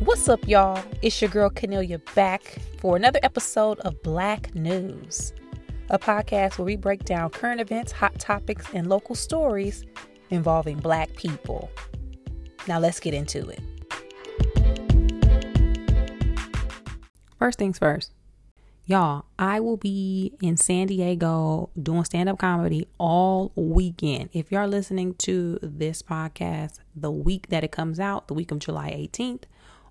What's up, y'all? It's your girl Canelia back for another episode of Black News, a podcast where we break down current events, hot topics, and local stories involving Black people. Now let's get into it. First things first, y'all, I will be in San Diego doing stand-up comedy all weekend. If y'all listening to this podcast the week that it comes out, the week of July 18th,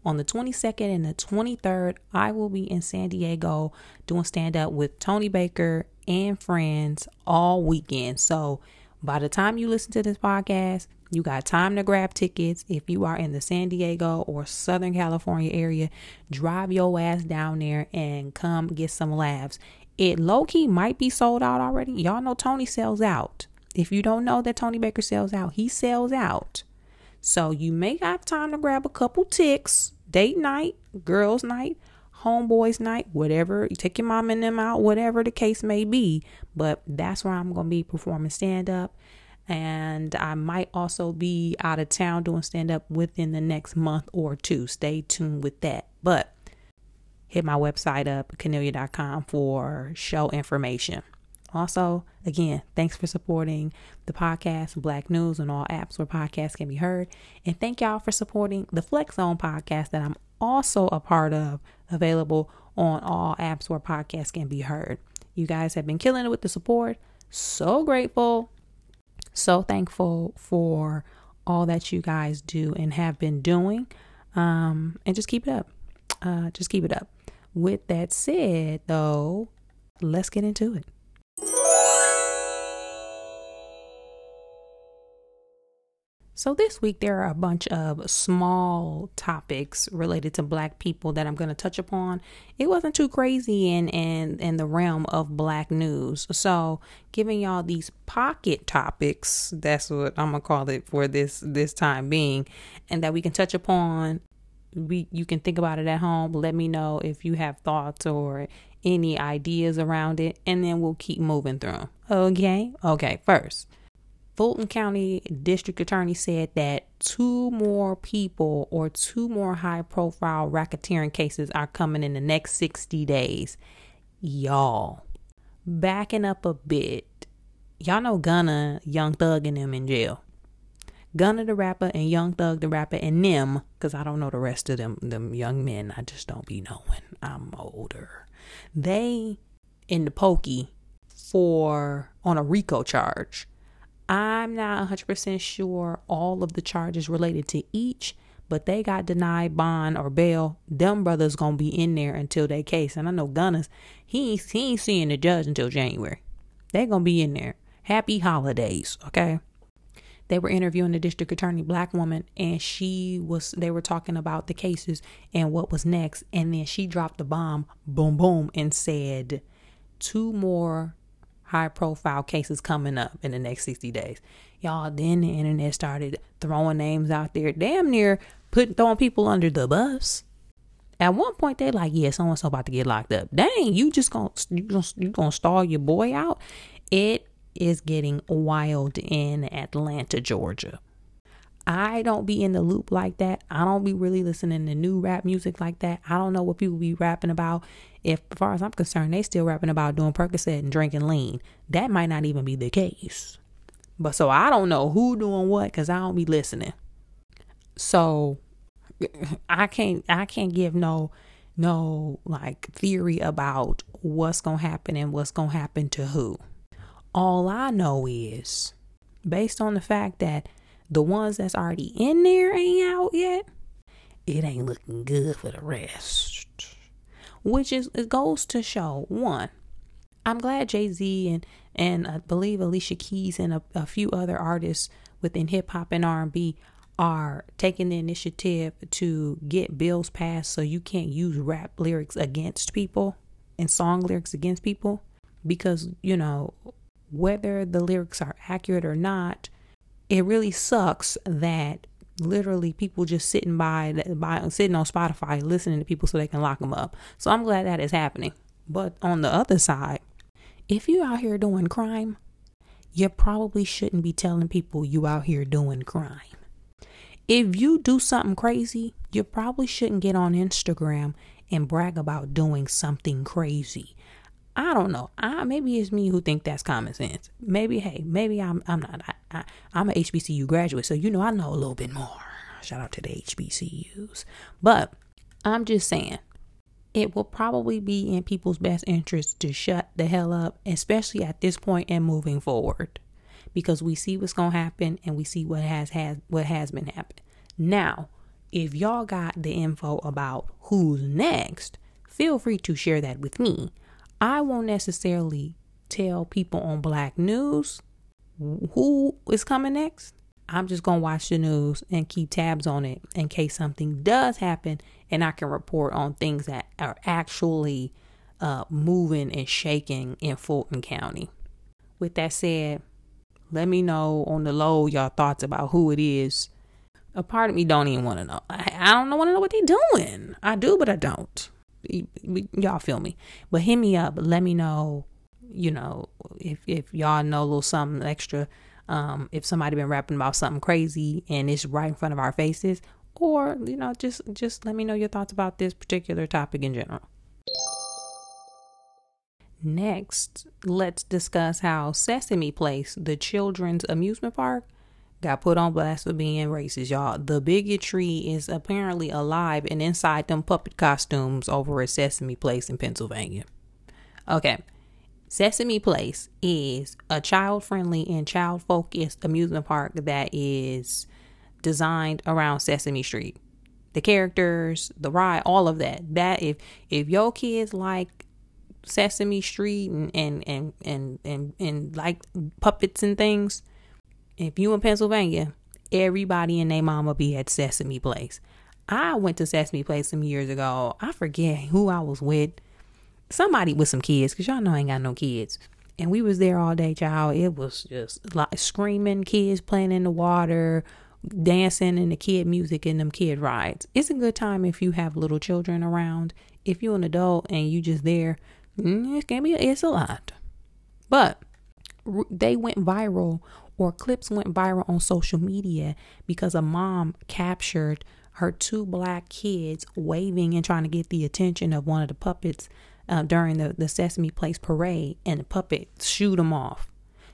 on the 22nd and the 23rd, I will be in San Diego doing stand-up with Tony Baker and friends all weekend. So by the time you listen to this podcast, you got time to grab tickets. If you are in the San Diego or Southern California area, drive your ass down there and come get some laughs. It low-key might be sold out already. Y'all know Tony sells out. If you don't know that Tony Baker sells out, he sells out. So you may have time to grab a couple ticks, date night, girls night, homeboys night, whatever. You take your mom and them out, whatever the case may be. But that's where I'm going to be performing stand-up. And I might also be out of town doing stand-up within the next month or two. Stay tuned with that. But hit my website up, canelia.com, for show information. Also, again, thanks for supporting the podcast, Black News, on all apps where podcasts can be heard. And thank y'all for supporting the Flex Zone podcast that I'm also a part of, available on all apps where podcasts can be heard. You guys have been killing it with the support. So grateful. So thankful for all that you guys do and have been doing, and just keep it up. With that said, though, let's get into it. So this week, there are a bunch of small topics related to Black people that I'm going to touch upon. It wasn't too crazy in the realm of Black news. So giving y'all these pocket topics, that's what I'm going to call it for this time being, and that we can touch upon. You can think about it at home. Let me know if you have thoughts or any ideas around it, and then we'll keep moving through. Okay, first. Fulton County District Attorney said that two more high-profile racketeering cases are coming in the next 60 days. Y'all, backing up a bit, y'all know Gunna, Young Thug, and them in jail. Gunna the rapper and Young Thug the rapper and them, because I don't know the rest of them young men. I just don't be knowing. I'm older. They in the pokey on a RICO charge. I'm not 100% sure all of the charges related to each, but they got denied bond or bail. Them brothers gonna be in there until they case. And I know Gunna's, he ain't seeing the judge until January. They gonna be in there. Happy holidays, okay? They were interviewing the district attorney, Black woman, and they were talking about the cases and what was next. And then she dropped the bomb, boom, boom, and said, two more high-profile cases coming up in the next 60 days. Y'all, then the internet started throwing names out there, damn near throwing people under the bus. At one point, they're like, yeah, so-and-so about to get locked up. Dang, you just gonna stall your boy out? It is getting wild in Atlanta, Georgia. I don't be in the loop like that. I don't be really listening to new rap music like that. I don't know what people be rapping about. As far as I'm concerned, they still rapping about doing Percocet and drinking lean. That might not even be the case. But so I don't know who doing what because I don't be listening. So I can't give no like theory about what's gonna happen and what's gonna happen to who. All I know is based on the fact that the ones that's already in there ain't out yet, it ain't looking good for the rest. Which is, it goes to show, one, I'm glad Jay Z and I believe Alicia Keys and a few other artists within hip hop and R&B are taking the initiative to get bills passed so you can't use rap lyrics against people and song lyrics against people. Because, you know, whether the lyrics are accurate or not, it really sucks that literally people just sitting on Spotify listening to people so they can lock them up. So I'm glad that is happening. But on the other side, if you out here doing crime, you probably shouldn't be telling people you out here doing crime. If you do something crazy, you probably shouldn't get on Instagram and brag about doing something crazy. I don't know. Maybe it's me who think that's common sense. Maybe, hey, maybe I'm not. I'm an HBCU graduate, so you know I know a little bit more. Shout out to the HBCUs. But I'm just saying, it will probably be in people's best interest to shut the hell up, especially at this point and moving forward, because we see what's gonna happen and we see what has been happening. Now, if y'all got the info about who's next, feel free to share that with me. I won't necessarily tell people on Black News who is coming next. I'm just going to watch the news and keep tabs on it in case something does happen and I can report on things that are actually moving and shaking in Fulton County. With that said, let me know on the low y'all thoughts about who it is. A part of me don't even want to know. I don't want to know what they're doing. I do, but I don't. Y'all feel me? But hit me up. Let me know, you know, if y'all know a little something extra. If somebody been rapping about something crazy and it's right in front of our faces, or, you know, just let me know your thoughts about this particular topic in general. Next, let's discuss how Sesame Place, the children's amusement park, got put on blast for being racist, y'all. The bigotry is apparently alive and inside them puppet costumes over at Sesame Place in Pennsylvania. Okay. Sesame Place is a child-friendly and child-focused amusement park that is designed around Sesame Street. The characters, the ride, all of that. That if your kids like Sesame Street and like puppets and things, if you in Pennsylvania, everybody and their mama be at Sesame Place. I went to Sesame Place some years ago. I forget who I was with. Somebody with some kids, because y'all know I ain't got no kids. And we was there all day, child. It was just like screaming, kids playing in the water, dancing in the kid music and them kid rides. It's a good time if you have little children around. If you're an adult and you just there, it's a lot. But they went viral. Or clips went viral on social media because a mom captured her two black kids waving and trying to get the attention of one of the puppets during the Sesame Place parade, and the puppet shooed them off.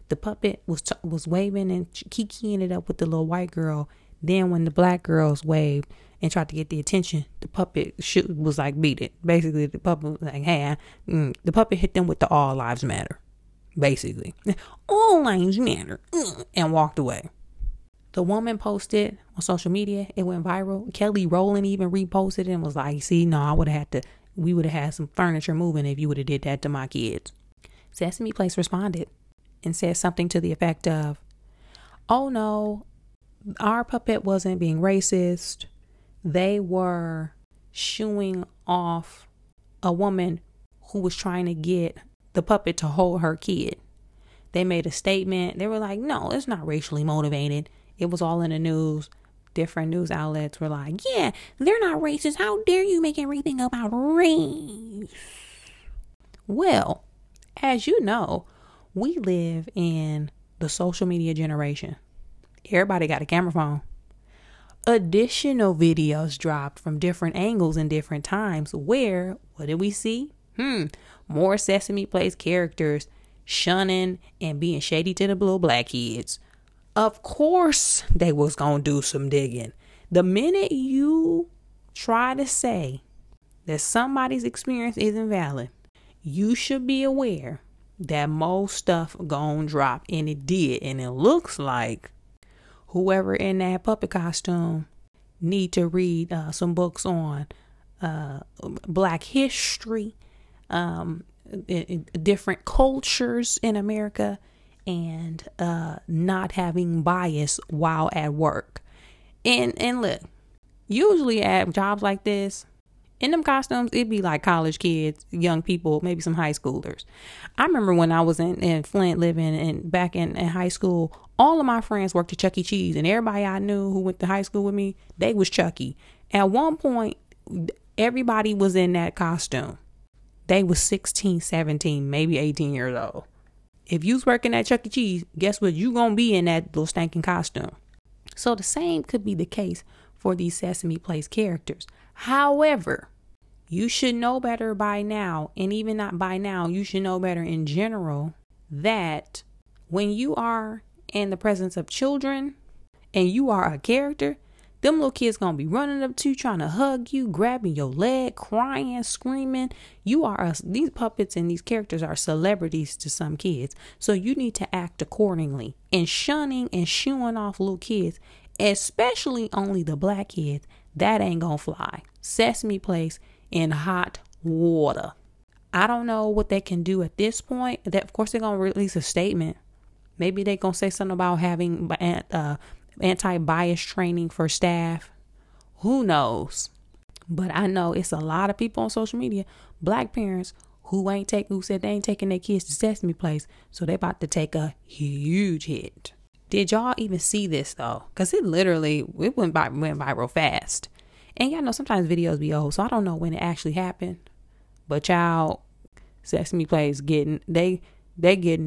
The puppet was waving, and Kiki ended up with the little white girl. Then when the black girls waved and tried to get the attention, the puppet was like, beat it. Basically, the puppet was like, hey, the puppet hit them with the all lives matter. Basically, all lines matter, and walked away. The woman posted on social media. It went viral. Kelly Rowland even reposted it and was like, see, no, we would have had some furniture moving if you would have did that to my kids. Sesame Place responded and said something to the effect of, oh no, our puppet wasn't being racist. They were shooing off a woman who was trying to get the puppet to hold her kid. They made a statement. They were like, no, it's not racially motivated. It was all in the news. Different news outlets were like, yeah, they're not racist. How dare you make everything about race? Well, as you know, we live in the social media generation. Everybody got a camera phone. Additional videos dropped from different angles and different times where, what did we see? More Sesame Place characters shunning and being shady to the little black kids. Of course they was gonna do some digging. The minute you try to say that somebody's experience isn't valid, you should be aware that most stuff gonna drop, and it did. And it looks like whoever in that puppet costume need to read some books on black history, different cultures in America, and not having bias while at work. And look, usually at jobs like this, in them costumes, it'd be like college kids, young people, maybe some high schoolers. I remember when I was in Flint living, and back in high school, all of my friends worked at Chuck E. Cheese, and everybody I knew who went to high school with me, they was Chucky. At one point, everybody was in that costume. They was 16, 17, maybe 18 years old. If you was working at Chuck E. Cheese, guess what? You gonna be in that little stinking costume. So the same could be the case for these Sesame Place characters. However, you should know better by now, and even not by now, you should know better in general, that when you are in the presence of children and you are a character, them little kids gonna be running up to you, trying to hug you, grabbing your leg, crying, screaming. These puppets and these characters are celebrities to some kids. So you need to act accordingly. And shunning and shooing off little kids, especially only the black kids, that ain't gonna fly. Sesame Place in hot water. I don't know what they can do at this point. That, of course, they're gonna release a statement. Maybe they gonna say something about having anti-bias training for staff. Who knows? But I know it's a lot of people on social media, black parents who said they ain't taking their kids to Sesame Place, so they about to take a huge hit. Did y'all even see this though? Because it went viral fast. And y'all know sometimes videos be old, so I don't know when it actually happened. But y'all, Sesame Place getting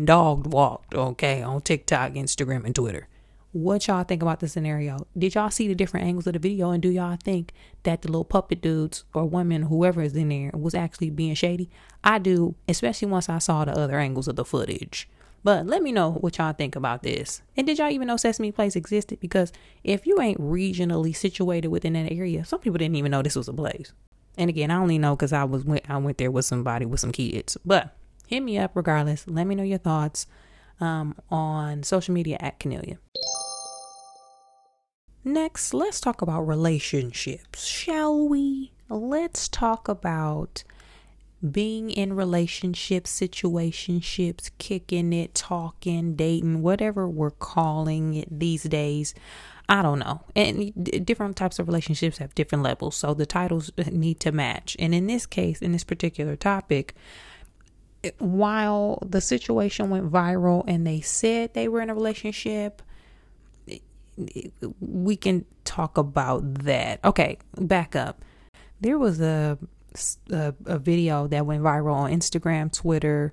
dog walked, okay, on TikTok, Instagram, and Twitter. What y'all think about the scenario? Did y'all see the different angles of the video, and do y'all think that the little puppet dudes or women, whoever is in there, was actually being shady? I do, especially once I saw the other angles of the footage. But let me know what y'all think about this. And did y'all even know Sesame Place existed? Because if you ain't regionally situated within that area, some people didn't even know this was a place. And again, I only know because I went there with somebody, with some kids. But hit me up regardless. Let me know your thoughts on social media at Canelia. Next, let's talk about relationships, shall we? Let's talk about being in relationships, situationships, kicking it, talking, dating, whatever we're calling it these days. I don't know. And different types of relationships have different levels, so the titles need to match. And in this case, in this particular topic, while the situation went viral and they said they were in a relationship, we can talk about that. Okay, back up. There was a video that went viral on Instagram, Twitter,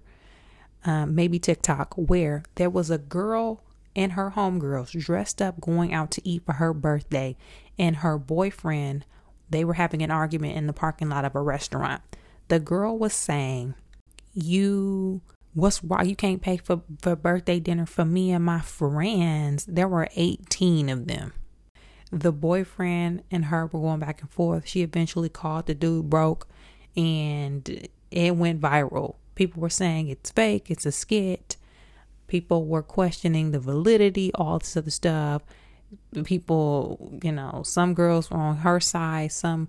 maybe TikTok, where there was a girl and her homegirls dressed up going out to eat for her birthday, and her boyfriend, they were having an argument in the parking lot of a restaurant. The girl was saying, you can't pay for birthday dinner for me and my friends. There were 18 of them. The boyfriend and her were going back and forth. She eventually called the dude broke, and it went viral. People were saying it's fake, it's a skit. People were questioning the validity, all this other stuff. People, some girls were on her side, some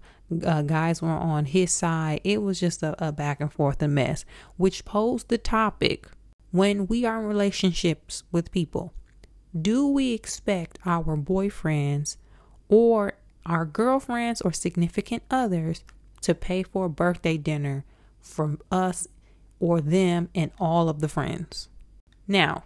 guys were on his side. It was just a back and forth, a mess, which posed the topic: when we are in relationships with people, do we expect our boyfriends or our girlfriends or significant others to pay for a birthday dinner from us or them and all of the friends? Now,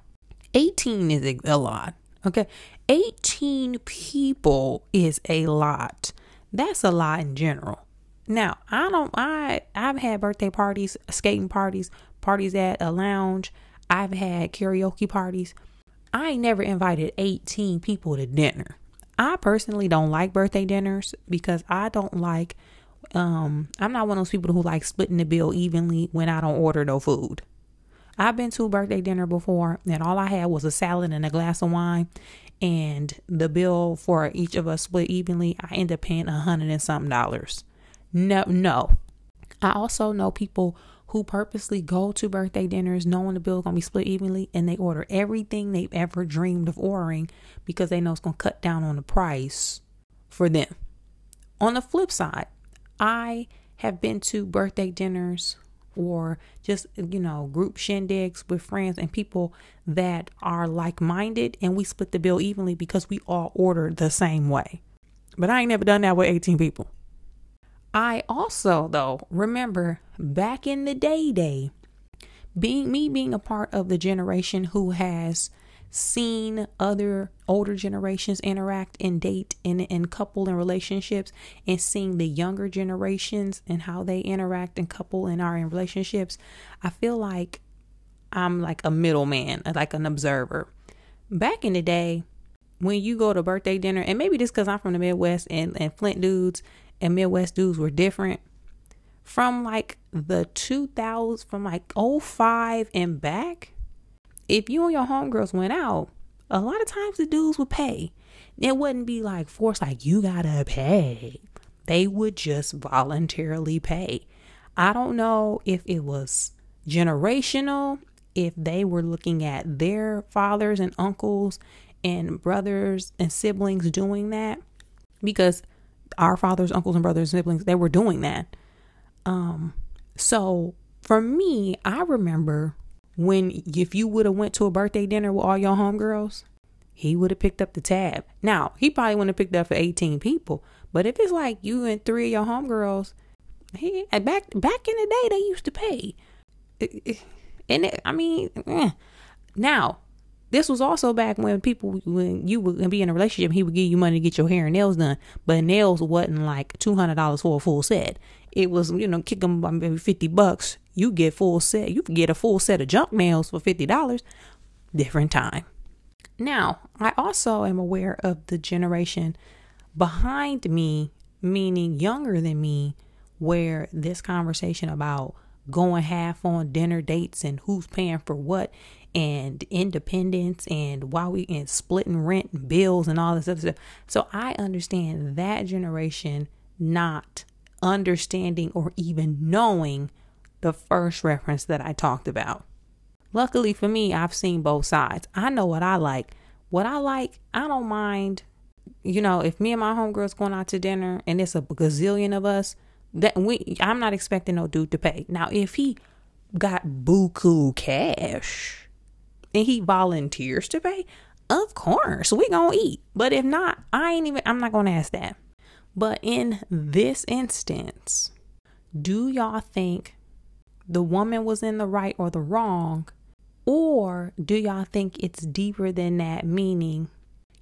18 is a lot. Okay, 18 people is a lot. That's a lot in general. Now, I've had birthday parties, skating parties, parties at a lounge. I've had karaoke parties. I ain't never invited 18 people to dinner. I personally don't like birthday dinners because I don't like, I'm not one of those people who like splitting the bill evenly when I don't order no food. I've been to a birthday dinner before, and all I had was a salad and a glass of wine, and the bill for each of us split evenly. I ended up paying $100 and something. No. I also know people who purposely go to birthday dinners knowing the bill gonna be split evenly, and they order everything they've ever dreamed of ordering because they know it's gonna cut down on the price for them. On the flip side, I have been to birthday dinners or just, group shindigs with friends and people that are like-minded, and we split the bill evenly because we all order the same way. But I ain't never done that with 18 people. I also, though, remember back in the day, being a part of the generation who has seen other older generations interact and date and couple in relationships, and seeing the younger generations and how they interact and couple and are in relationships. I feel like I'm like a middleman, like an observer. Back in the day, when you go to birthday dinner, and maybe this because I'm from the Midwest, and Flint dudes and Midwest dudes were different. From like the 2000s, from like 05 and back, if you and your homegirls went out, a lot of times the dudes would pay. It wouldn't be like forced, like you gotta pay. They would just voluntarily pay. I don't know if it was generational, if they were looking at their fathers and uncles and brothers and siblings doing that, because our fathers, uncles, and brothers and siblings, they were doing that. So for me, I remember when, if you would have went to a birthday dinner with all your homegirls, he would have picked up the tab. Now, he probably wouldn't have picked up for 18 people, but if it's like you and three of your homegirls, he back in the day, they used to pay. Now this was also back when people, when you would be in a relationship, he would give you money to get your hair and nails done, but nails wasn't like $200 for a full set. It was, you know, kick them by maybe $50. You get full set. You can get a full set of junk nails for $50. Different time. Now, I also am aware of the generation behind me, meaning younger than me, where this conversation about going half on dinner dates and who's paying for what and independence and why we and splitting rent and bills and all this other stuff. So I understand that generation not understanding or even knowing the first reference that I talked about. Luckily for me, I've seen both sides. I know what I like. What I like, I don't mind. You know, if me and my homegirls going out to dinner and it's a gazillion of us, that I'm not expecting no dude to pay. Now, if he got buku cash and he volunteers to pay, of course we gonna eat. But if not, I'm not gonna ask that. But in this instance, do y'all think the woman was in the right or the wrong? Or do y'all think it's deeper than that? Meaning,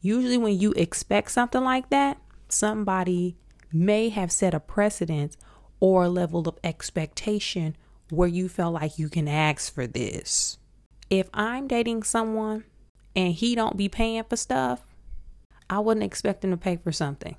usually when you expect something like that, somebody may have set a precedent or a level of expectation where you felt like you can ask for this. If I'm dating someone and he don't be paying for stuff, I wouldn't expect him to pay for something.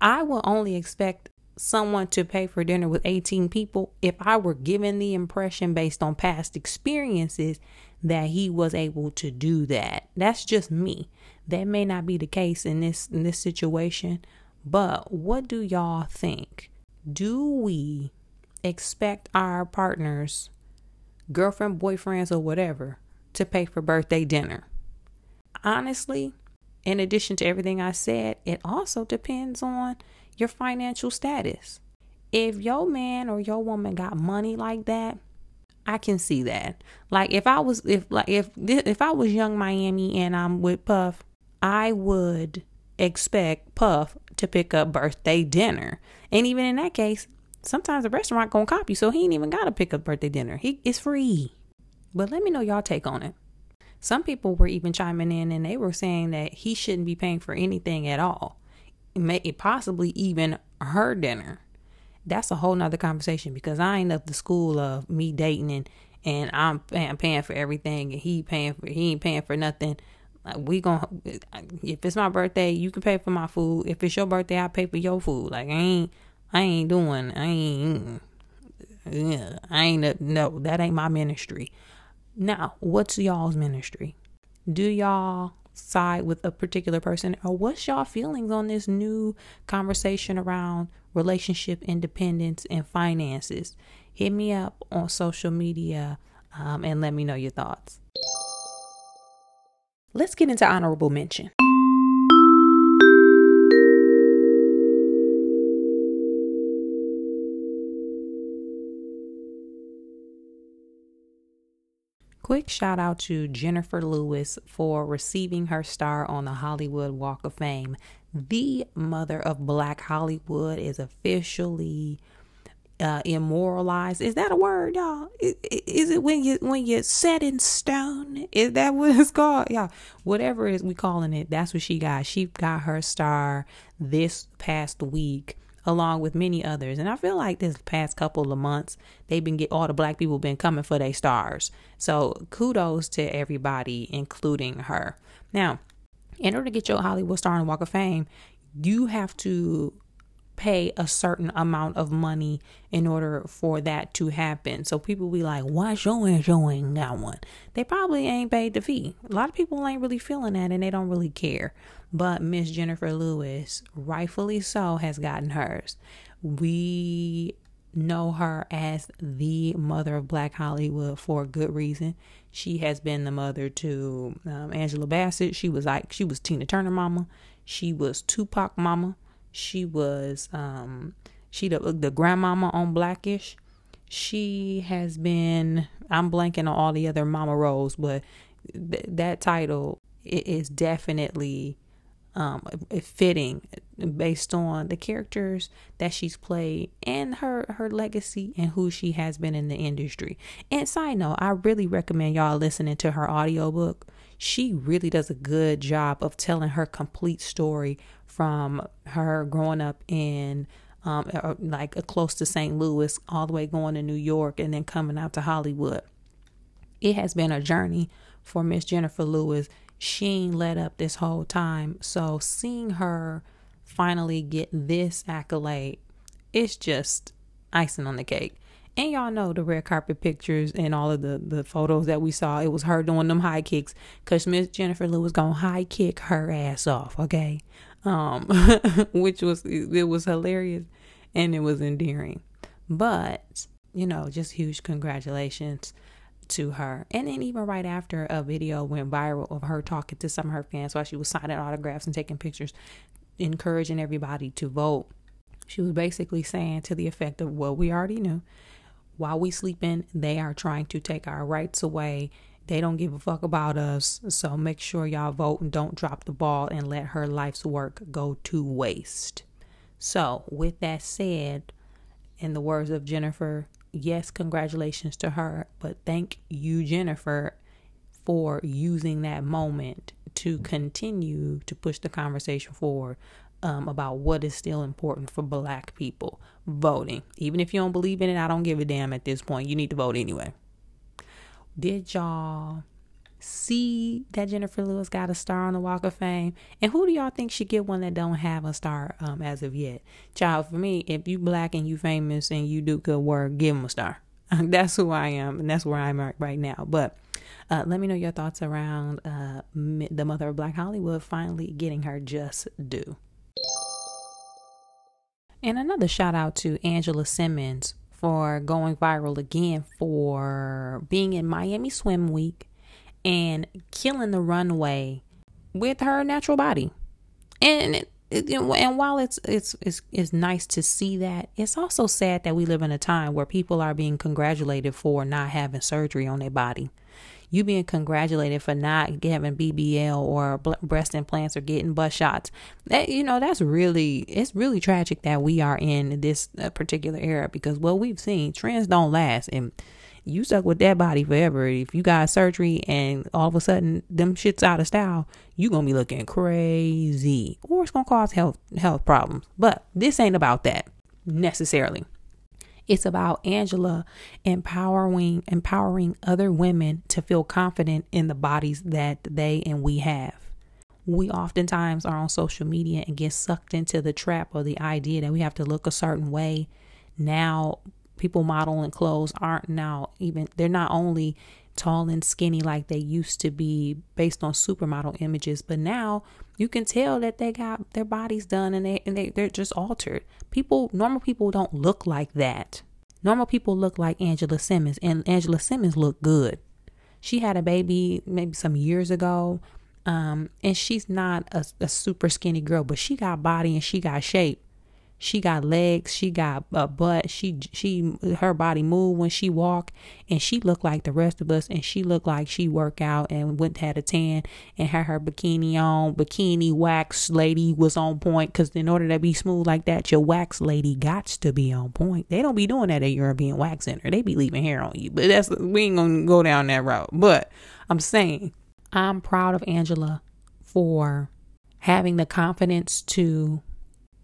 I will only expect someone to pay for dinner with 18 people if I were given the impression based on past experiences that he was able to do that. That's just me. That may not be the case in this situation. But what do y'all think? Do we expect our partners, girlfriend, boyfriends, or whatever, to pay for birthday dinner? Honestly, in addition to everything I said, it also depends on your financial status. If your man or your woman got money like that, I can see that. Like if I was Young Miami and I'm with Puff, I would expect Puff to pick up birthday dinner. And even in that case, sometimes the restaurant gonna cop you, so he ain't even gotta pick up birthday dinner. It's free. But let me know y'all take on it. Some people were even chiming in and they were saying that he shouldn't be paying for anything at all. Possibly even her dinner. That's a whole nother conversation, because I ain't up the school of me dating and I'm paying for everything and he ain't paying for nothing. If it's my birthday, you can pay for my food. If it's your birthday, I pay for your food. Like no, that ain't my ministry. Now, what's y'all's ministry? Do y'all side with a particular person, or what's y'all feelings on this new conversation around relationship independence and finances? Hit me up on social media and let me know your thoughts. Let's get into honorable mention. Quick shout out to Jennifer Lewis for receiving her star on the Hollywood Walk of Fame. The mother of Black Hollywood is officially immortalized. Is that a word, y'all? Is it when you're set in stone? Is that what it's called? Yeah, whatever it is we calling it, that's what she got. She got her star this past week, along with many others. And I feel like this past couple of months, they've been all the Black people been coming for their stars. So kudos to everybody, including her. Now, in order to get your Hollywood star and Walk of Fame, you have to pay a certain amount of money in order for that to happen. So people be like, why show ain't got one? They probably ain't paid the fee. A lot of people ain't really feeling that and they don't really care. But Miss Jennifer Lewis, rightfully so, has gotten hers. We know her as the mother of Black Hollywood for a good reason. She has been the mother to Angela Bassett. She was Tina Turner mama. She was Tupac mama. She was the grandmama on Black-ish. She has been, I'm blanking on all the other mama roles, but that title is definitely fitting based on the characters that she's played and her legacy and who she has been in the industry. And side note, I really recommend y'all listening to her audiobook. She really does a good job of telling her complete story from her growing up in close to St. Louis, all the way going to New York and then coming out to Hollywood. It has been a journey for Miss Jennifer Lewis. She ain't let up this whole time. So seeing her finally get this accolade, it's just icing on the cake. And y'all know the red carpet pictures and all of the photos that we saw, it was her doing them high kicks, because Miss Jennifer Lewis gonna high kick her ass off, okay? Which was, it was hilarious and it was endearing. But, you know, just huge congratulations to her. And then even right after, a video went viral of her talking to some of her fans while she was signing autographs and taking pictures, encouraging everybody to vote. She was basically saying to the effect of, well, we already knew, while we sleeping, they are trying to take our rights away. They don't give a fuck about us. So make sure y'all vote and don't drop the ball and let her life's work go to waste. So with that said, in the words of Jennifer, yes, congratulations to her, but thank you, Jennifer, for using that moment to continue to push the conversation forward about what is still important for Black people, voting. Even if you don't believe in it, I don't give a damn at this point. You need to vote anyway. Did y'all see that Jennifer Lewis got a star on the Walk of Fame? And who do y'all think should get one that don't have a star as of yet? Child, for me, if you Black and you famous and you do good work, give them a star. That's who I am, and that's where I'm at right now. But let me know your thoughts around the mother of Black Hollywood finally getting her just due. And another shout out to Angela Simmons for going viral again for being in Miami Swim Week and killing the runway with her natural body. And while it's nice to see that, it's also sad that we live in a time where people are being congratulated for not having surgery on their body. You being congratulated for not having BBL or breast implants or getting butt shots. It's really tragic that we are in this particular era, because what we've seen, trends don't last, and you stuck with that body forever. If you got surgery and all of a sudden them shit's out of style, you gonna be looking crazy, or it's gonna cause health problems. But this ain't about that necessarily. It's about Angela empowering other women to feel confident in the bodies that they and we have. We oftentimes are on social media and get sucked into the trap or the idea that we have to look a certain way. Now, people modeling clothes they're not only tall and skinny like they used to be based on supermodel images, but now you can tell that they got their bodies done and they're just altered. Normal people don't look like that. Normal people look like Angela Simmons, and Angela Simmons looked good. She had a baby maybe some years ago, and she's not a super skinny girl, but she got body and she got shape. She got legs, she got a butt, her body moved when she walked, and she looked like the rest of us, and she looked like she worked out and had a tan and had her bikini on. Bikini wax lady was on point, because in order to be smooth like that, your wax lady gots to be on point. They don't be doing that at European Wax Center. They be leaving hair on you, but we ain't gonna go down that route. But I'm saying, I'm proud of Angela for having the confidence to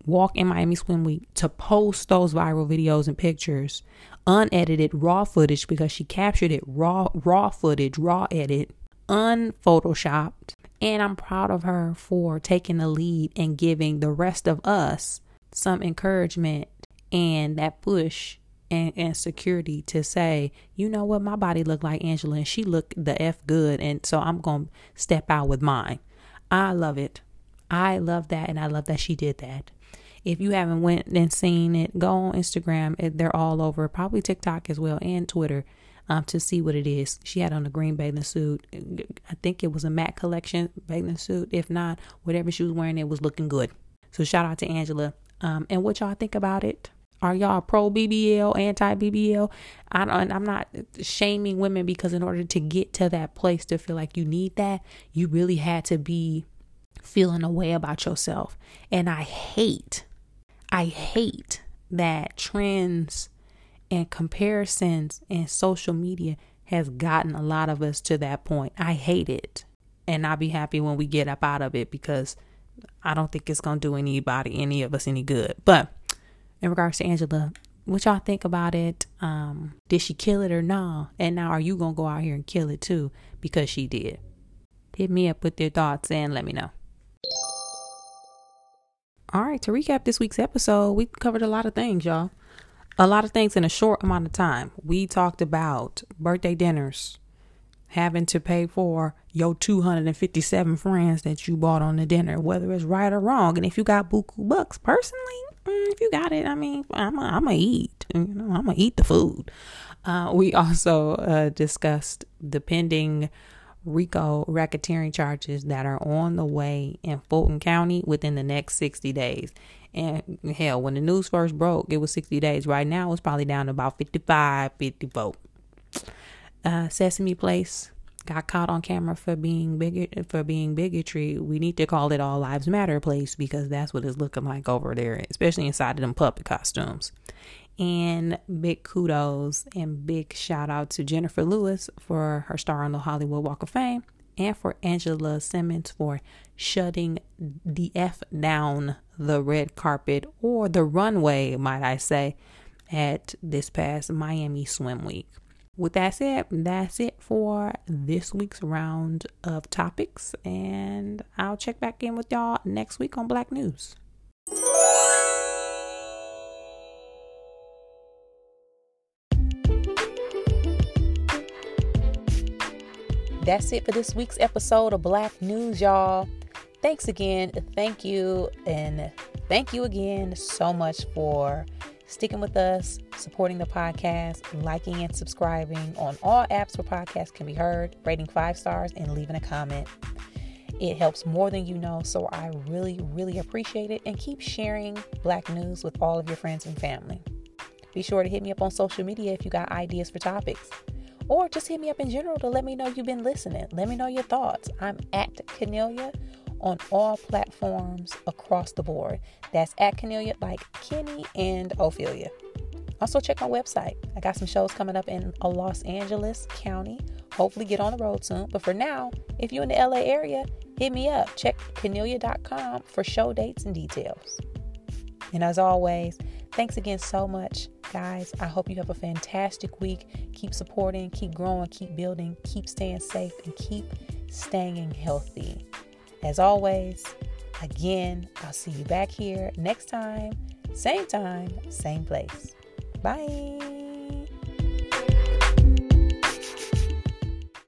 walk in Miami Swim Week, to post those viral videos and pictures, unedited raw footage, because she captured it raw footage, raw edit, unphotoshopped, And I'm proud of her for taking the lead and giving the rest of us some encouragement and that push and security to say, you know what, my body looked like Angela and she looked the F good. And so I'm going to step out with mine. I love it. I love that. And I love that she did that. If you haven't went and seen it, go on Instagram. They're all over, probably TikTok as well and Twitter, to see what it is. She had on a green bathing suit. I think it was a matte collection bathing suit. If not, whatever she was wearing, it was looking good. So shout out to Angela. And what y'all think about it? Are y'all pro BBL, anti BBL? I'm not shaming women, because in order to get to that place to feel like you need that, you really had to be feeling a way about yourself. And I hate that trends and comparisons and social media has gotten a lot of us to that point. I hate it. And I'll be happy when we get up out of it, because I don't think it's going to do anybody, any of us any good. But in regards to Angela, what y'all think about it? Did she kill it or no? And now are you going to go out here and kill it too? Because she did. Hit me up with your thoughts and let me know. All right. To recap this week's episode, we covered a lot of things, y'all. A lot of things in a short amount of time. We talked about birthday dinners, having to pay for your 257 friends that you bought on the dinner, whether it's right or wrong. And if you got buku bucks, personally, if you got it, I mean, I'm going to eat. You know, I'm going to eat the food. We also discussed the pending RICO racketeering charges that are on the way in Fulton County within the next 60 days. And hell, when the news first broke, it was 60 days. Right now, it's probably down to about 55, 54. Sesame Place got caught on camera for being bigotry. We need to call it All Lives Matter Place, because that's what it's looking like over there, especially inside of them puppet costumes. And big kudos and big shout out to Jennifer Lewis for her star on the Hollywood Walk of Fame, and for Angela Simmons for shutting the F down the red carpet, or the runway, might I say, at this past Miami Swim Week. With that said, that's it for this week's round of topics, and I'll check back in with y'all next week on Black News. That's it for this week's episode of Black News, y'all. Thanks again. Thank you. And thank you again so much for sticking with us, supporting the podcast, liking and subscribing on all apps where podcasts can be heard, rating 5 stars, and leaving a comment. It helps more than you know, so I really, really appreciate it. And keep sharing Black News with all of your friends and family. Be sure to hit me up on social media if you got ideas for topics. Or just hit me up in general to let me know you've been listening. Let me know your thoughts. I'm at Canelia on all platforms across the board. That's at Canelia, like Kenny and Ophelia. Also check my website. I got some shows coming up in Los Angeles County. Hopefully get on the road soon. But for now, if you're in the LA area, hit me up. Check Canelia.com for show dates and details. And as always, thanks again so much, guys. I hope you have a fantastic week. Keep supporting, keep growing, keep building, keep staying safe, and keep staying healthy. As always, again, I'll see you back here next time, same place. Bye.